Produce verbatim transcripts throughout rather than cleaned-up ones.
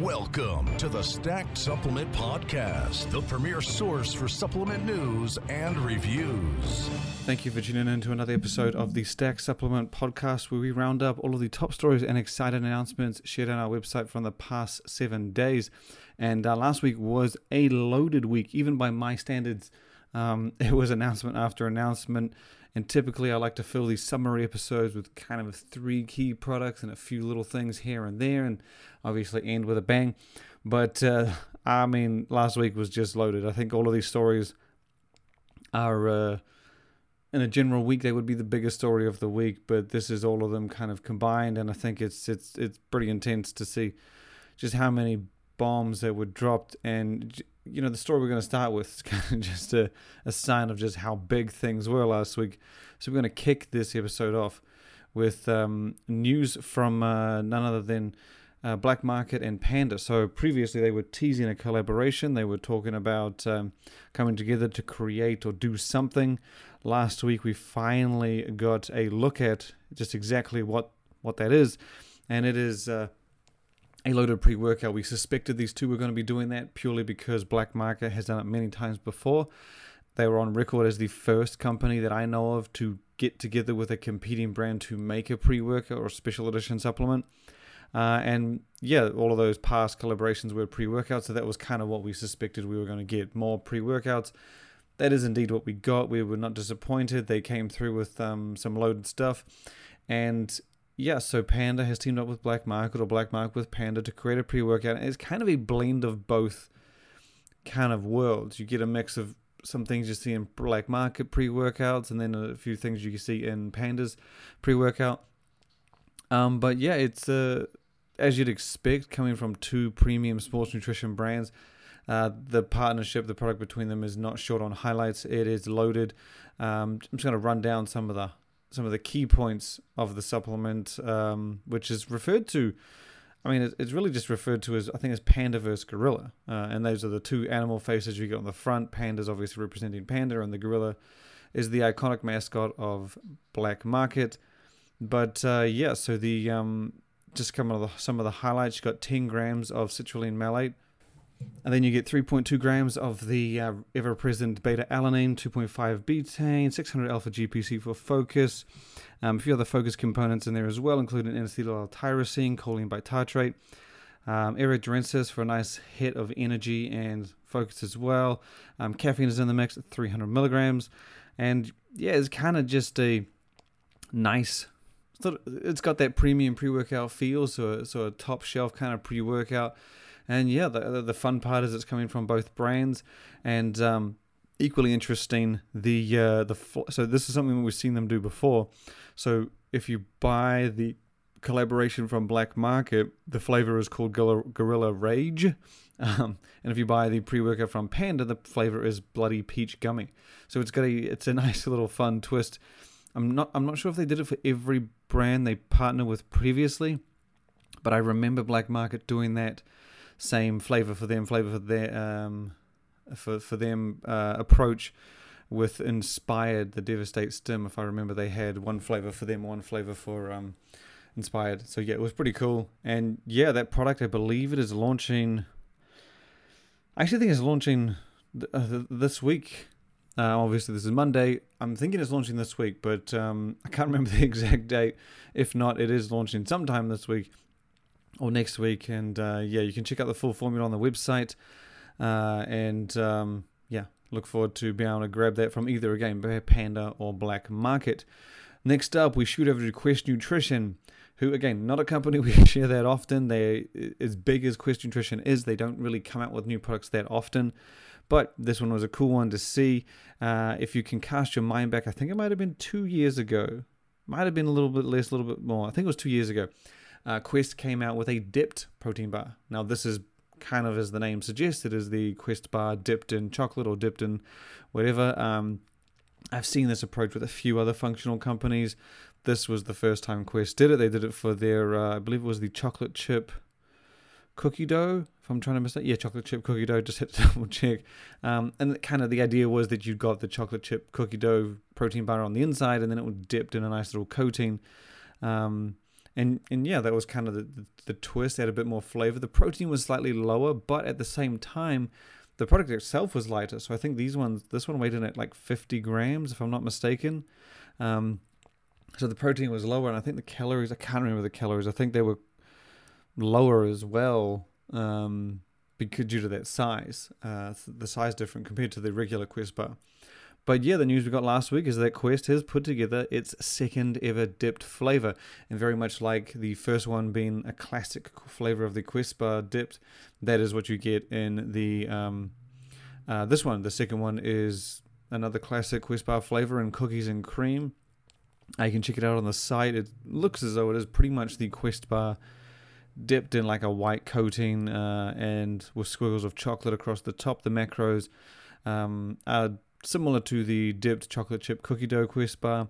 Welcome to the Stacked Supplement Podcast, the premier source for supplement news and reviews. Thank you for tuning in to another episode of the Stacked Supplement Podcast, where we round up all of the top stories and exciting announcements shared on our website from the past seven days. And uh, last week was a loaded week, even by my standards. Um, it was announcement after announcement. And typically I like to fill these summary episodes with kind of three key products and a few little things here and there, and obviously end with a bang. But uh, I mean, last week was just loaded. I think all of these stories are, uh, in a general week, they would be the biggest story of the week, but this is all of them kind of combined. And I think it's it's it's pretty intense to see just how many bombs that were dropped. And you know, the story we're going to start with is kind of just a, a sign of just how big things were last week. So we're going to kick this episode off with um, news from uh, none other than uh, Black Market and Panda. So previously they were teasing a collaboration. They were talking about um, coming together to create or do something. Last week we finally got a look at just exactly what, what that is. And it is... Uh, A loaded pre-workout. We suspected these two were going to be doing that purely because Black Market has done it many times before. They were on record as the first company that I know of to get together with a competing brand to make a pre-workout or special edition supplement. Uh, and yeah, all of those past collaborations were pre-workouts, so that was kind of what we suspected we were going to get, more pre-workouts. That is indeed what we got. We were not disappointed. They came through with um, some loaded stuff. And yeah, so Panda has teamed up with Black Market, or Black Market with Panda, to create a pre-workout. And it's kind of a blend of both kind of worlds. You get a mix of some things you see in Black Market pre-workouts and then a few things you can see in Panda's pre-workout. Um, but yeah, it's, uh, as you'd expect, coming from two premium sports nutrition brands, uh, the partnership, the product between them is not short on highlights. It is loaded. Um, I'm just going to run down some of the some of the key points of the supplement, um, which is referred to, I mean, it's really just referred to as, I think it's Panda versus Gorilla. Uh, and those are the two animal faces you get on the front. Panda's obviously representing Panda, and the gorilla is the iconic mascot of Black Market. But uh, yeah, so the um, just coming on the, some of the highlights, you got ten grams of citrulline malate, and then you get three point two grams of the uh, ever-present beta-alanine, two point five betaine, six hundred alpha G P C for focus, um, a few other focus components in there as well, including N-acetyl-L-tyrosine, choline bitartrate, um, eric-durensis for a nice hit of energy and focus as well. Um, caffeine is in the mix at three hundred milligrams. And yeah, it's kind of just a nice... It's got that premium pre-workout feel, so, so a top-shelf kind of pre-workout. And yeah, the the fun part is it's coming from both brands, and um, equally interesting, the uh, the so this is something we've seen them do before. So if you buy the collaboration from Black Market, the flavor is called Gorilla Rage, um, and if you buy the pre-workout from Panda, the flavor is Bloody Peach Gummy. So it's got a it's a nice little fun twist. I'm not I'm not sure if they did it for every brand they partner with previously, but I remember Black Market doing that. Same flavor for them, flavor for their um, for for them uh, approach with Inspired, the Devastate Stim. If I remember, they had one flavor for them, one flavor for um, Inspired. So yeah, it was pretty cool. And yeah, that product, I believe it is launching. I actually think it's launching th- th- this week. Uh, obviously, this is Monday. I'm thinking it's launching this week, but um, I can't remember the exact date. If not, it is launching sometime this week or next week. And uh, yeah, you can check out the full formula on the website, uh, and um, yeah, look forward to being able to grab that from either, again, Panda or Black Market. Next up, we shoot over to Quest Nutrition, who, again, not a company we share that often. They, as big as Quest Nutrition is, they don't really come out with new products that often, but this one was a cool one to see. Uh, if you can cast your mind back, I think it might have been two years ago, might have been a little bit less, a little bit more. I think it was two years ago. Uh, Quest came out with a dipped protein bar. Now, this is kind of, as the name suggests, it is the Quest bar dipped in chocolate or dipped in whatever. Um, I've seen this approach with a few other functional companies. This was the first time Quest did it. They did it for their, uh, I believe it was the chocolate chip cookie dough, if I'm trying to mistake. Yeah, chocolate chip cookie dough, just had to double check. Um, and kind of the idea was that you got the chocolate chip cookie dough protein bar on the inside, and then it was dipped in a nice little coating. Um And and yeah, that was kind of the, the, the twist. It had a bit more flavor. The protein was slightly lower, but at the same time, the product itself was lighter. So I think these ones, this one weighed in at like fifty grams, if I'm not mistaken. Um, so the protein was lower, and I think the calories, I can't remember the calories. I think they were lower as well, um, because due to that size, uh, the size different compared to the regular Quest bar. But yeah, the news we got last week is that Quest has put together its second ever dipped flavor. And very much like the first one being a classic flavor of the Quest bar dipped, that is what you get in the um, uh, this one. The second one is another classic Quest bar flavor in cookies and cream. Uh, you can check it out on the site. It looks as though it is pretty much the Quest bar dipped in like a white coating uh, and with squiggles of chocolate across the top. The macros um, are similar to the dipped chocolate chip cookie dough Quest bar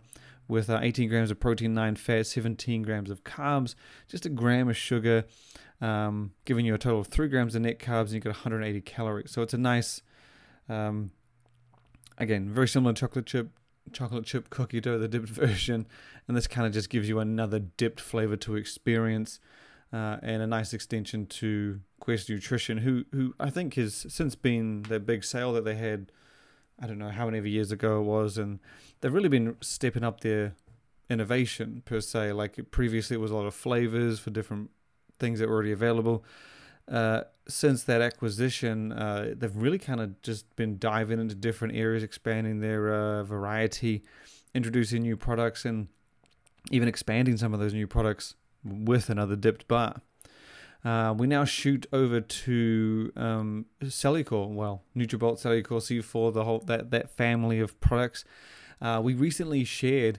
with uh, eighteen grams of protein, nine fat, seventeen grams of carbs, just a gram of sugar, um, giving you a total of three grams of net carbs, and you get one hundred eighty calories. So it's a nice, um, again, very similar to chocolate chip, chocolate chip cookie dough, the dipped version. And this kind of just gives you another dipped flavor to experience uh, and a nice extension to Quest Nutrition, who, who I think has since been their big sale that they had, I don't know how many years ago it was, and they've really been stepping up their innovation per se. Like previously, it was a lot of flavors for different things that were already available. Uh, since that acquisition, uh, they've really kind of just been diving into different areas, expanding their uh, variety, introducing new products, and even expanding some of those new products with another dipped bar. Uh, we now shoot over to um, Cellucor, well, Nutribolt, Cellucor, C four, the whole that that family of products. Uh, we recently shared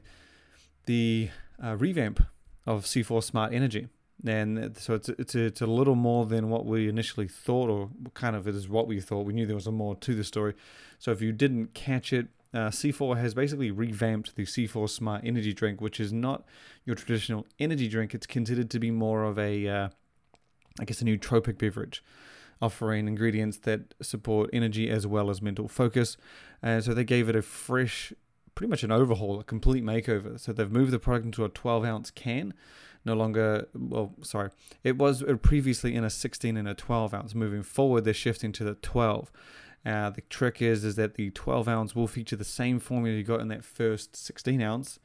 the uh, revamp of C four Smart Energy, and so it's it's a, it's a little more than what we initially thought, or kind of it is what we thought. We knew there was a more to the story. So if you didn't catch it, uh, C four has basically revamped the C four Smart Energy Drink, which is not your traditional energy drink. It's considered to be more of a uh, I guess a nootropic beverage, offering ingredients that support energy as well as mental focus. And so they gave it a fresh, pretty much an overhaul, a complete makeover. So they've moved the product into a twelve ounce can, no longer, well, sorry, it was previously in a sixteen and a twelve ounce. Moving forward, they're shifting to the twelve. Uh, the trick is, is that the twelve ounce will feature the same formula you got in that first sixteen ounce.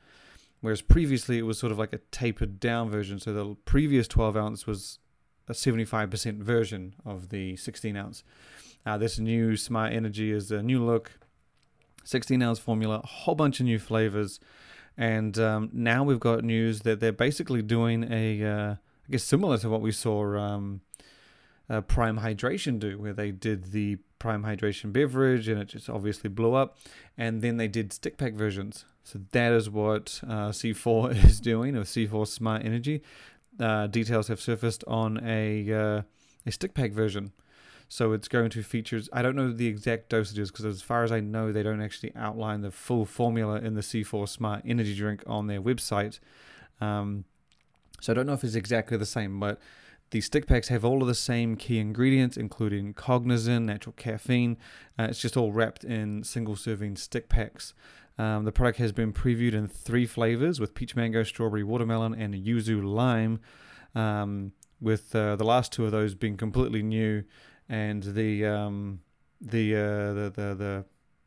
Whereas previously it was sort of like a tapered down version. So the previous twelve ounce was a seventy-five percent version of the sixteen ounce. Uh, this new Smart Energy is a new look, sixteen ounce formula, a whole bunch of new flavors. And um, now we've got news that they're basically doing a, uh, I guess similar to what we saw um, uh, Prime Hydration do, where they did the Prime Hydration beverage and it just obviously blew up. And then they did stick pack versions. So that is what uh, C four is doing, of C four Smart Energy. Uh, details have surfaced on a uh, a stick pack version, so it's going to feature. I don't know the exact dosages because, as far as I know, they don't actually outline the full formula in the C four Smart Energy Drink on their website. Um, so I don't know if it's exactly the same, but the stick packs have all of the same key ingredients, including Cognizin, natural caffeine. Uh, it's just all wrapped in single serving stick packs. Um, the product has been previewed in three flavors with peach mango, strawberry, watermelon, and yuzu lime, um, with uh, the last two of those being completely new, and the um, the, uh, the the the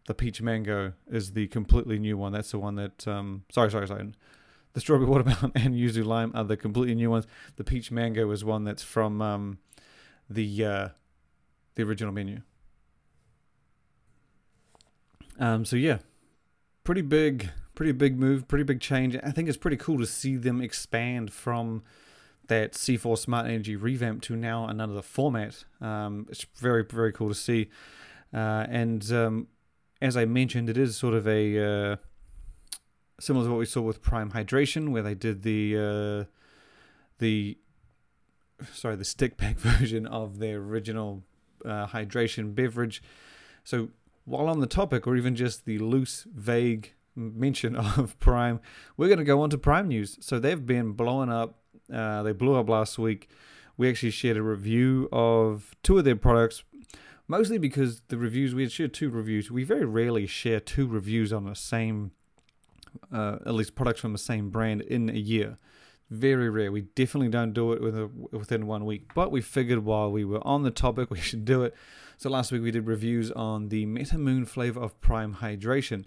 the peach mango is the completely new one. That's the one that um, sorry sorry sorry. The strawberry, watermelon, and yuzu lime are the completely new ones. The peach mango is one that's from um, the uh, the original menu. Um, so yeah. Pretty big, pretty big move, pretty big change. I think it's pretty cool to see them expand from that C four Smart Energy revamp to now another format. Um, it's very, very cool to see. Uh, and um, as I mentioned, it is sort of a uh, similar to what we saw with Prime Hydration, where they did the uh, the sorry the stick pack version of their original uh, hydration beverage. So, while on the topic, or even just the loose, vague mention of Prime, we're going to go on to Prime news. So they've been blowing up. Uh, they blew up last week. We actually shared a review of two of their products, mostly because the reviews, we had shared two reviews. We very rarely share two reviews on the same, uh, at least products from the same brand in a year. Very rare. We definitely don't do it within one week, but we figured while we were on the topic, we should do it. So last week we did reviews on the Meta Moon flavor of Prime Hydration,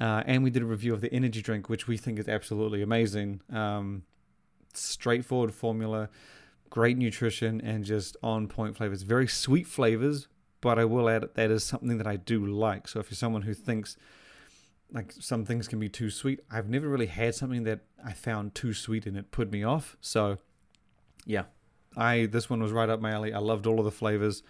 uh, and we did a review of the energy drink, which we think is absolutely amazing. Um, straightforward formula, great nutrition, and just on-point flavors. Very sweet flavors, but I will add that is something that I do like. So if you're someone who thinks like some things can be too sweet, I've never really had something that I found too sweet and it put me off. So yeah, I this one was right up my alley. I loved all of the flavors,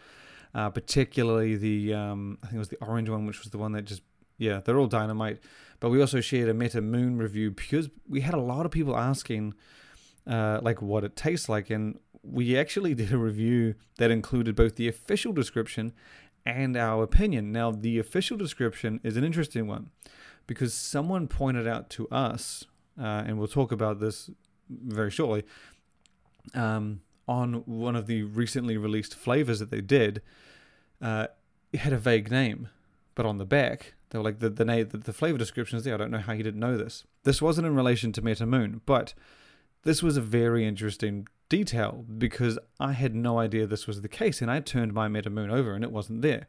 uh, particularly the, um, I think it was the orange one, which was the one that just, yeah, they're all dynamite. But we also shared a Meta Moon review because we had a lot of people asking uh, like what it tastes like. And we actually did a review that included both the official description and our opinion. Now, the official description is an interesting one, because someone pointed out to us, uh, and we'll talk about this very shortly, um, on one of the recently released flavors that they did, uh, it had a vague name, but on the back, they were like, the the, name, the the flavor description is there. I don't know how you didn't know this. This wasn't in relation to Meta Moon, but this was a very interesting detail, because I had no idea this was the case, and I turned my Meta Moon over and it wasn't there.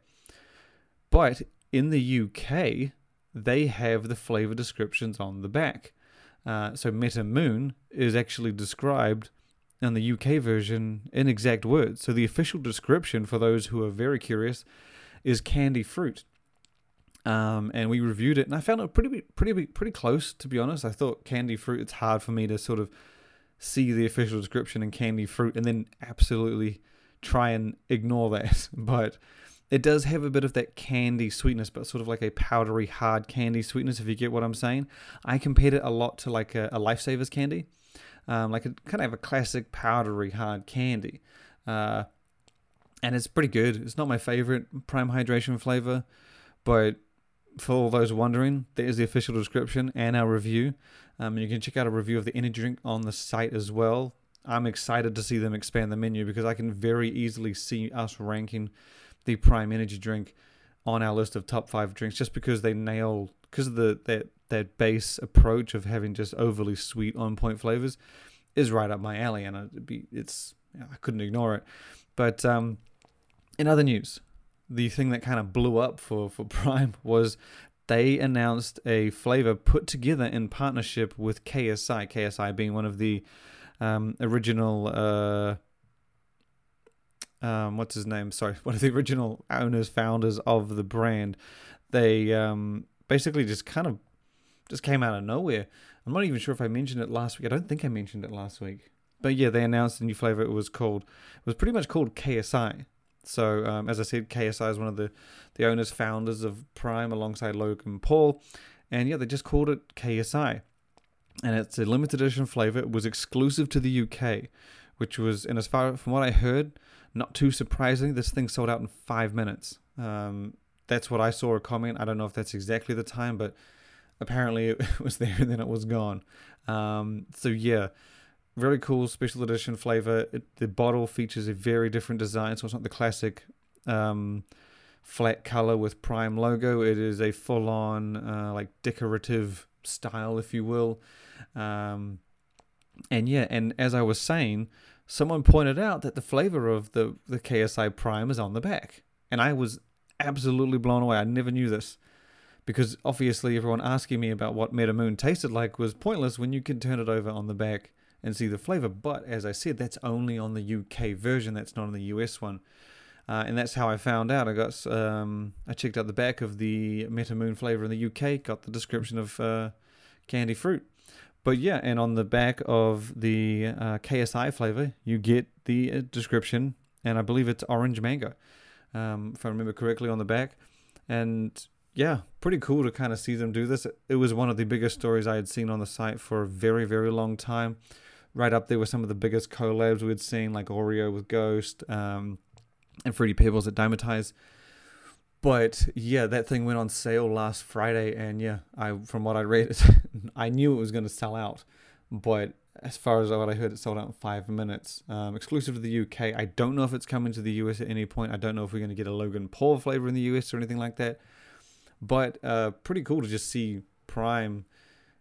But in the U K, they have the flavor descriptions on the back. Uh, so Meta Moon is actually described in the U K version in exact words. So the official description, for those who are very curious, is candy fruit. Um, and we reviewed it, and I found it pretty, pretty, pretty close, to be honest. I thought candy fruit, it's hard for me to sort of see the official description in candy fruit and then absolutely try and ignore that. But it does have a bit of that candy sweetness, but sort of like a powdery, hard candy sweetness, if you get what I'm saying. I compared it a lot to like a, a Lifesavers candy, um, like a kind of a classic powdery, hard candy. Uh, and it's pretty good. It's not my favorite Prime Hydration flavor, but for all those wondering, there's the official description and our review. Um, and you can check out a review of the energy drink on the site as well. I'm excited to see them expand the menu, because I can very easily see us ranking the Prime energy drink on our list of top five drinks, just because they nail, because of the that that base approach of having just overly sweet on point flavors is right up my alley, and it'd be it's I couldn't ignore it. But um, in other news, the thing that kind of blew up for for Prime was they announced a flavor put together in partnership with K S I. K S I being one of the um, original. Uh, Um, what's his name? Sorry, one of the original owners, founders of the brand. They um, basically just kind of just came out of nowhere. I'm not even sure if I mentioned it last week. I don't think I mentioned it last week. But yeah, they announced a new flavor. It was called, it was pretty much called K S I. So um, as I said, K S I is one of the, the owners, founders of Prime, alongside Logan Paul. And yeah, they just called it K S I. And it's a limited edition flavor. It was exclusive to the U K, which was, and as far from what I heard, not too surprising. This thing sold out in five minutes. Um, that's what I saw a comment. I don't know if that's exactly the time, but apparently it was there and then it was gone. Um, so yeah, really cool special edition flavor. It, the bottle features a very different design. So it's not the classic um, flat color with Prime logo. It is a full-on uh, like decorative style, if you will. Um, and yeah, and as I was saying, someone pointed out that the flavor of the, the K S I Prime is on the back. And I was absolutely blown away. I never knew this, because obviously everyone asking me about what Meta Moon tasted like was pointless when you could turn it over on the back and see the flavor. But as I said, that's only on the U K version. That's not on the U S one. Uh, and that's how I found out. I got um, I checked out the back of the Meta Moon flavor in the U K, got the description of uh, candy fruit. But yeah, and on the back of the uh, K S I flavor, you get the uh, description, and I believe it's orange mango, um, if I remember correctly, on the back. And yeah, pretty cool to kind of see them do this. It was one of the biggest stories I had seen on the site for a very, very long time. Right up there were some of the biggest collabs we had seen, like Oreo with Ghost um, and Fruity Pebbles at Dimatize. But yeah, that thing went on sale last Friday, and yeah, I from what I read, I knew it was going to sell out. But as far as what I heard, it sold out in five minutes. Um, exclusive to the U K. I don't know if it's coming to the U S at any point. I don't know if we're going to get a Logan Paul flavor in the U S or anything like that. But uh, pretty cool to just see Prime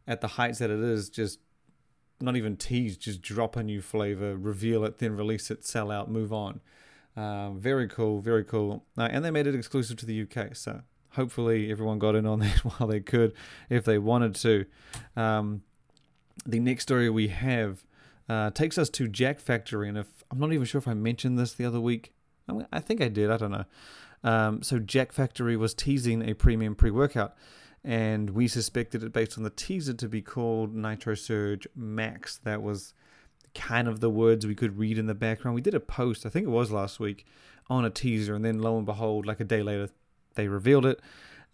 at the heights that it is, just not even tease, just drop a new flavor, reveal it, then release it, sell out, move on. Uh, very cool, very cool. Uh, and they made it exclusive to the U K, so hopefully everyone got in on that while they could, if they wanted to. Um, the next story we have uh, takes us to Jacked Factory, and if I'm not even sure if I mentioned this the other week. I think I did, I don't know. Um, so Jacked Factory was teasing a premium pre-workout, and we suspected it based on the teaser to be called Nitro Surge Max. That was kind of the words we could read in the background. We did a post, I think it was last week, on a teaser, and then lo and behold, like a day later, they revealed it.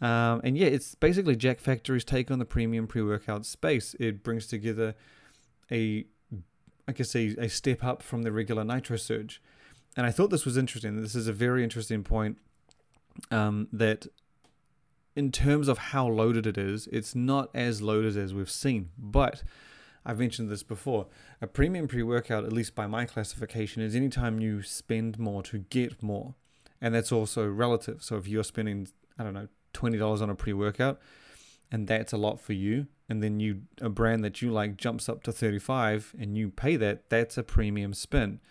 Um, and yeah, it's basically Jacked Factory's take on the premium pre-workout space. It brings together a, I guess, a, a step up from the regular Nitro Surge. And I thought this was interesting. This is a very interesting point, um, that in terms of how loaded it is, it's not as loaded as we've seen. But I've mentioned this before. A premium pre-workout, at least by my classification, is any time you spend more to get more. And that's also relative. So if you're spending, I don't know, twenty dollars on a pre-workout, and that's a lot for you, and then you a brand that you like jumps up to thirty-five and you pay that, that's a premium spend.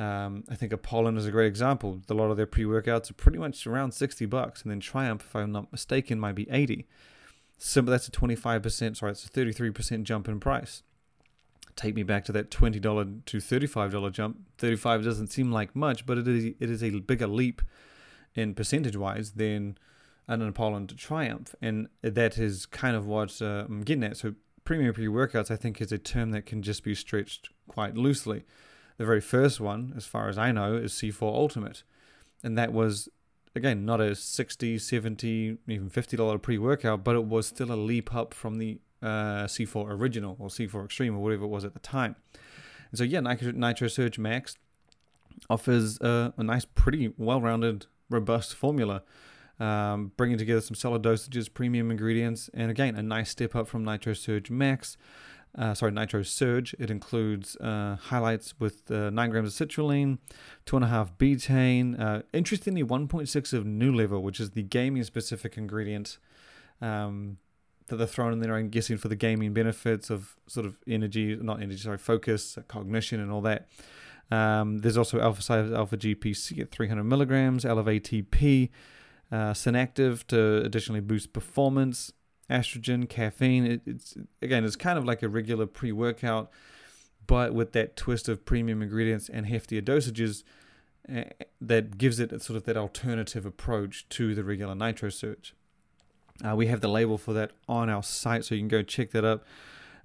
Um, I think Apollon is a great example. A lot of their pre-workouts are pretty much around sixty bucks, and then Triumph, if I'm not mistaken, might be eighty. So that's a twenty-five percent, sorry, it's a thirty-three percent jump in price. Take me back to that twenty dollars to thirty-five dollars jump. thirty-five doesn't seem like much, but it is it is a bigger leap in percentage-wise than an Apollon to Triumph, and that is kind of what uh, I'm getting at. So premium pre-workouts, I think, is a term that can just be stretched quite loosely. The very first one, as far as I know, is C four Ultimate. And that was, again, not a sixty dollars, seventy dollars, even fifty dollars pre-workout, but it was still a leap up from the uh, C four Original or C four Extreme or whatever it was at the time. And so, yeah, Nitro, Nitro Surge Max offers uh, a nice, pretty well-rounded, robust formula, um, bringing together some solid dosages, premium ingredients, and again, a nice step up from Nitro Surge Max. Uh, sorry, Nitro Surge. It includes uh, highlights with uh, nine grams of citrulline, two point five betaine, uh, interestingly one point six of new level, which is the gaming-specific ingredient um, that they're thrown in there, I'm guessing, for the gaming benefits of sort of energy, not energy, sorry, focus, cognition, and all that. Um, there's also alpha-C, alpha-G P C at three hundred milligrams, L of A T P, uh, Synactive to additionally boost performance, estrogen, caffeine. It, it's again, it's kind of like a regular pre-workout, but with that twist of premium ingredients and heftier dosages uh, that gives it sort of that alternative approach to the regular Nitro Surge. Uh, we have the label for that on our site, so you can go check that up.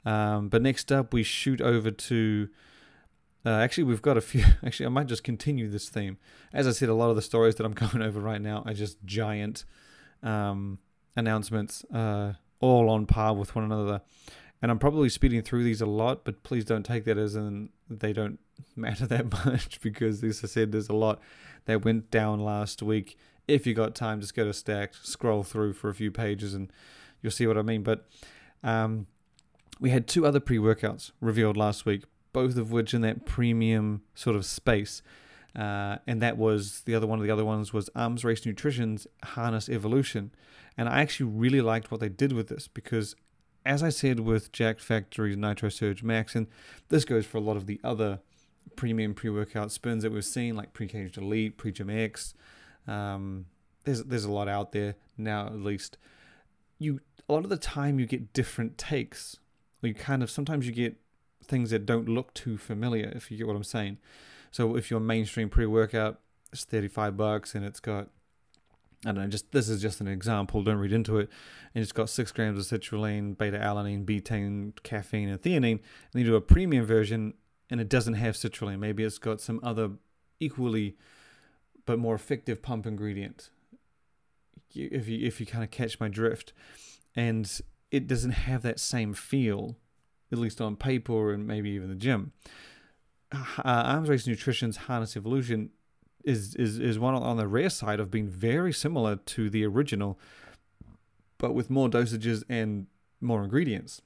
Um, but next up, we shoot over to... Uh, actually, we've got a few... Actually, I might just continue this theme. As I said, a lot of the stories that I'm going over right now are just giant... Um, announcements uh, all on par with one another, and I'm probably speeding through these a lot, but please don't take that as in they don't matter that much, because as I said, there's a lot that went down last week. If you got time, just go to Stacked, scroll through for a few pages, and you'll see what I mean. But um, we had two other pre-workouts revealed last week, both of which in that premium sort of space. Uh, and that was the other one of the other ones was Arms Race Nutrition's Harness Evolution. And I actually really liked what they did with this, because as I said with Jacked Factory's Nitro Surge Max, and this goes for a lot of the other premium pre-workout spins that we've seen, like Pre-Caged Elite, Pre-Gym X, um, there's, there's a lot out there now at least. You a lot of the time you get different takes, or you kind of, sometimes you get things that don't look too familiar, if you get what I'm saying. So if your mainstream pre-workout is thirty-five bucks and it's got, I don't know, just this is just an example, don't read into it, and it's got six grams of citrulline, beta-alanine, betaine, caffeine, and theanine, and you do a premium version and it doesn't have citrulline. Maybe it's got some other equally but more effective pump ingredient, if you, if you kind of catch my drift. And it doesn't have that same feel, at least on paper and maybe even the gym. Uh, Arms Race Nutrition's Harness Evolution is, is is one on the rare side of being very similar to the original, but with more dosages and more ingredients.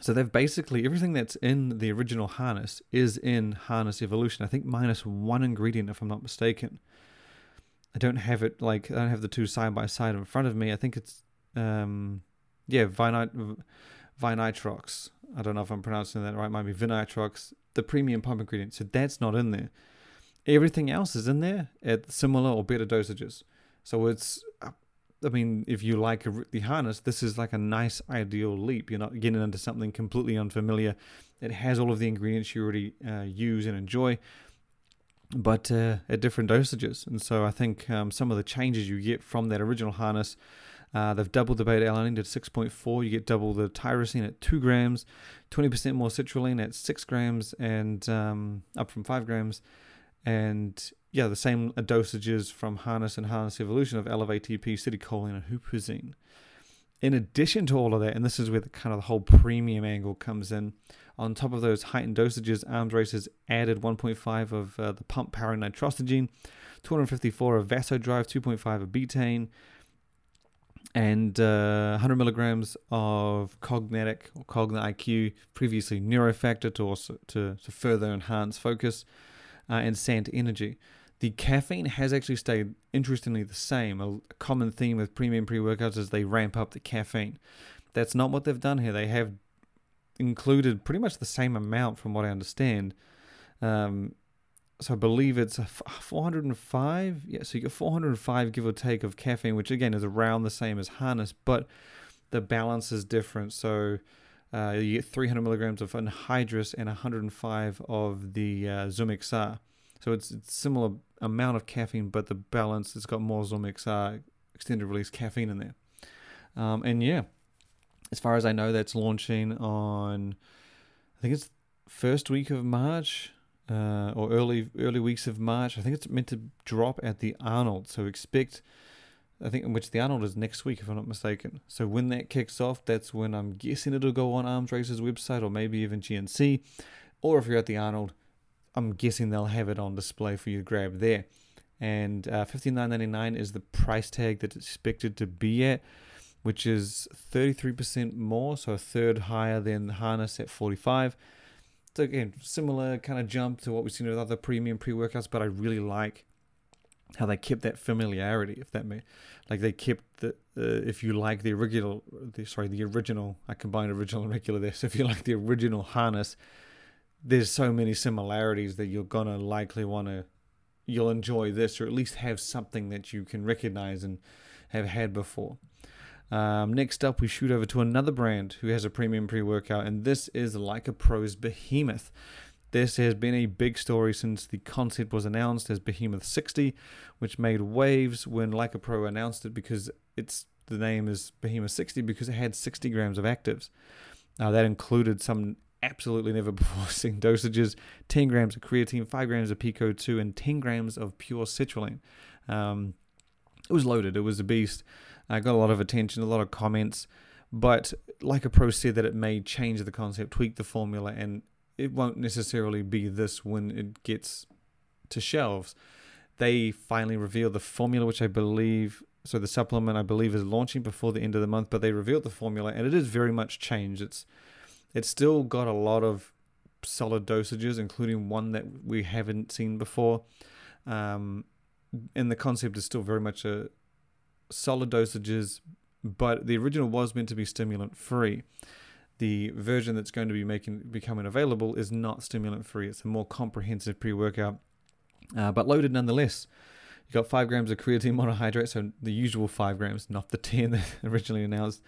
So they've basically, everything that's in the original Harness is in Harness Evolution. I think minus one ingredient, if I'm not mistaken. I don't have it, like, I don't have the two side by side in front of me. I think it's, um, yeah, Vinitrox. I don't know if I'm pronouncing that right, might be Vinitrox, the premium pump ingredient. So that's not in there. Everything else is in there at similar or better dosages. So it's, I mean, if you like the harness, this is like a nice ideal leap. You're not getting into something completely unfamiliar. It has all of the ingredients you already uh, use and enjoy, but uh, at different dosages. And so I think um, some of the changes you get from that original harness, uh, they've doubled the beta-alanine to six point four. You get double the tyrosine at two grams, twenty percent more citrulline at six grams, and um, up from five grams. And yeah, the same dosages from Harness and Harness Evolution of L of A T P, citicoline, and huperzine. In addition to all of that, and this is where the kind of the whole premium angle comes in, on top of those heightened dosages, Arms Races added one point five of uh, the pump powering nitrosogen, two hundred fifty-four of Vasodrive, two point five of betaine, and uh, one hundred milligrams of Cognetic or Cogna I Q, previously Neurofactor, to, also, to, to further enhance focus, uh, and Sant Energy. The caffeine has actually stayed, interestingly, the same. A common theme with premium pre-workouts is they ramp up the caffeine. That's not what they've done here. They have included pretty much the same amount from what I understand. Um, so I believe it's a four hundred five. Yeah, so you get four hundred five, give or take, of caffeine, which again is around the same as Harness, but the balance is different. So uh, you get three hundred milligrams of anhydrous and one hundred five of the uh, Zoom X R. So it's a similar amount of caffeine, but the balance, it's got more Zoom X R extended release caffeine in there. Um, and yeah, as far as I know, that's launching on, I think it's first week of March uh, or early early weeks of March. I think it's meant to drop at the Arnold. So expect, I think, in which the Arnold is next week, if I'm not mistaken. So when that kicks off, that's when I'm guessing it'll go on Arms Race's website or maybe even G N C. Or if you're at the Arnold, I'm guessing they'll have it on display for you to grab there. And uh, fifty-nine ninety-nine is the price tag that it's expected to be at, which is thirty-three percent more, so a third higher than the Harness at forty-five. So again, similar kind of jump to what we've seen with other premium pre-workouts, but I really like how they kept that familiarity, if that may, like they kept the, uh, if you like the original, the, sorry, the original, I combined original and regular there, so if you like the original Harness, there's so many similarities that you're going to likely want to, you'll enjoy this, or at least have something that you can recognize and have had before. Um, next up, we shoot over to another brand who has a premium pre-workout, and this is Leica Pro's Behemoth. This has been a big story since the concept was announced as Behemoth sixty, which made waves when Leica Pro announced it, because it's the name is Behemoth sixty because it had sixty grams of actives. Now, that included some absolutely never before seen dosages, ten grams of creatine, five grams of P C O two, and ten grams of pure citrulline. Um, it was loaded. It was a beast. I got a lot of attention, a lot of comments, but Leica Pro said that it may change the concept, tweak the formula, and it won't necessarily be this when it gets to shelves. They finally revealed the formula, which I believe, so the supplement I believe is launching before the end of the month, but they revealed the formula, and it is very much changed. It's it's still got a lot of solid dosages, including one that we haven't seen before, um, and the concept is still very much a solid dosages, but the original was meant to be stimulant free. The version that's going to be making becoming available is not stimulant free. It's a more comprehensive pre-workout, uh, but loaded nonetheless. You got five grams of creatine monohydrate, so the usual five grams, not the ten that originally announced.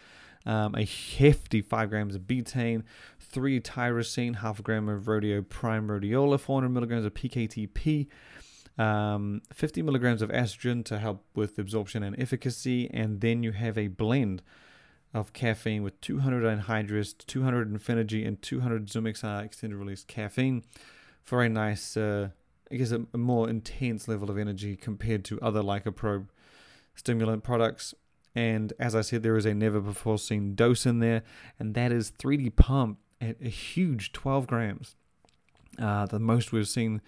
Um, a hefty five grams of betaine, three tyrosine, half a gram of rodeo prime rhodiola, four hundred milligrams of P K T P. Um, fifty milligrams of estrogen to help with absorption and efficacy, and then you have a blend of caffeine with two hundred anhydrous, two hundred Infinergy, and two hundred Zoom X R extended release caffeine for a nice, uh, I guess, a, a more intense level of energy compared to other Leica Pro stimulant products. And as I said, there is a never before seen dose in there, and that is three D Pump at a huge twelve grams. Uh, the most we've seen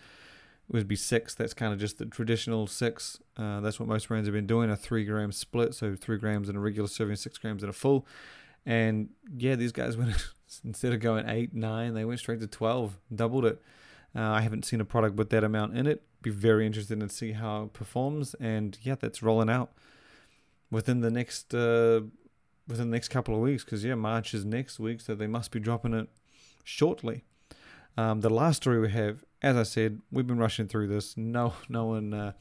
would be six. That's kind of just the traditional six. Uh, that's what most brands have been doing, a three gram split. So three grams in a regular serving, six grams in a full. And yeah, these guys went, instead of going eight, nine, they went straight to twelve, doubled it. Uh, I haven't seen a product with that amount in it. Be very interested to see how it performs. And yeah, that's rolling out within the next, uh, within the next couple of weeks. Cause yeah, March is next week. So they must be dropping it shortly. Um, the last story we have, as I said, we've been rushing through this. No, no one, uh,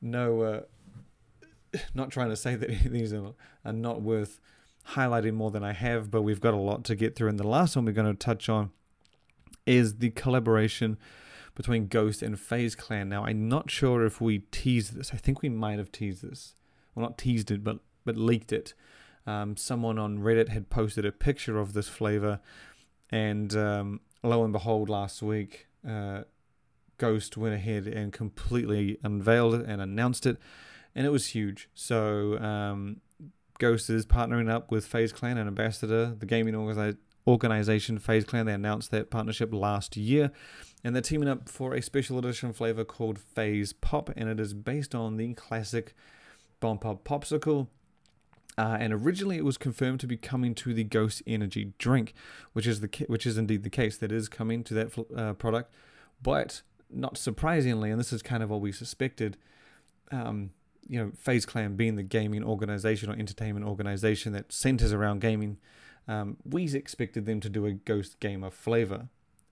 no, uh, not trying to say that these are, are not worth highlighting more than I have, but we've got a lot to get through. And the last one we're going to touch on is the collaboration between Ghost and FaZe Clan. Now, I'm not sure if we teased this. I think we might have teased this. Well, not teased it, but, but leaked it. Um, someone on Reddit had posted a picture of this flavor, and um, lo and behold, last week, uh, Ghost went ahead and completely unveiled it and announced it, and it was huge. So um, Ghost is partnering up with FaZe Clan and Ambassador, the gaming organization. Organization FaZe Clan. They announced that partnership last year, and they're teaming up for a special edition flavor called FaZe Pop, and it is based on the classic Bon Pop popsicle. Uh, and originally, it was confirmed to be coming to the Ghost Energy Drink, which is the which is indeed the case. That is coming to that uh, product, but not surprisingly, and this is kind of what we suspected. Um, you know, FaZe Clan being the gaming organization or entertainment organization that centers around gaming. Um, we expected them to do a Ghost Gamer flavor,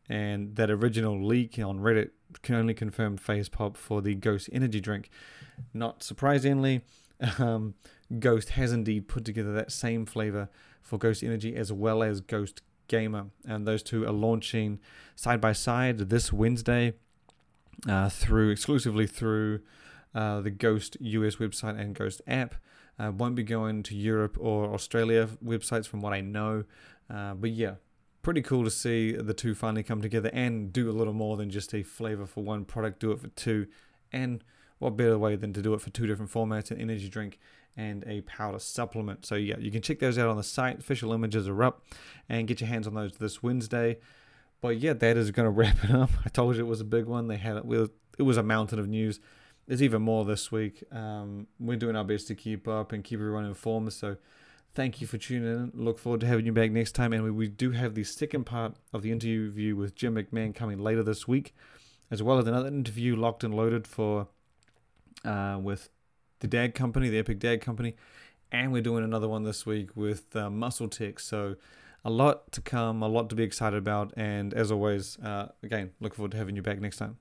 and that original leak on Reddit can only confirm FaZe Pop for the Ghost Energy Drink. Not surprisingly, um, Ghost has indeed put together that same flavor for Ghost Energy as well as Ghost Gamer, and those two are launching side by side this Wednesday uh, through exclusively through uh, the Ghost U S website and Ghost app. Uh, won't be going to Europe or Australia websites from what I know. Uh, but yeah, pretty cool to see the two finally come together and do a little more than just a flavor for one product, do it for two. And what better way than to do it for two different formats, an energy drink and a powder supplement. So yeah, you can check those out on the site. Official images are up, and get your hands on those this Wednesday. But yeah, that is going to wrap it up. I told you it was a big one. They had it with, it was a mountain of news. There's even more this week. Um, we're doing our best to keep up and keep everyone informed. So thank you for tuning in. Look forward to having you back next time. And we, we do have the second part of the interview with Jim McMahon coming later this week, as well as another interview locked and loaded for uh, with the Dad Company, the Epic Dad Company. And we're doing another one this week with uh, Muscle Tech. So a lot to come, a lot to be excited about. And as always, uh, again, look forward to having you back next time.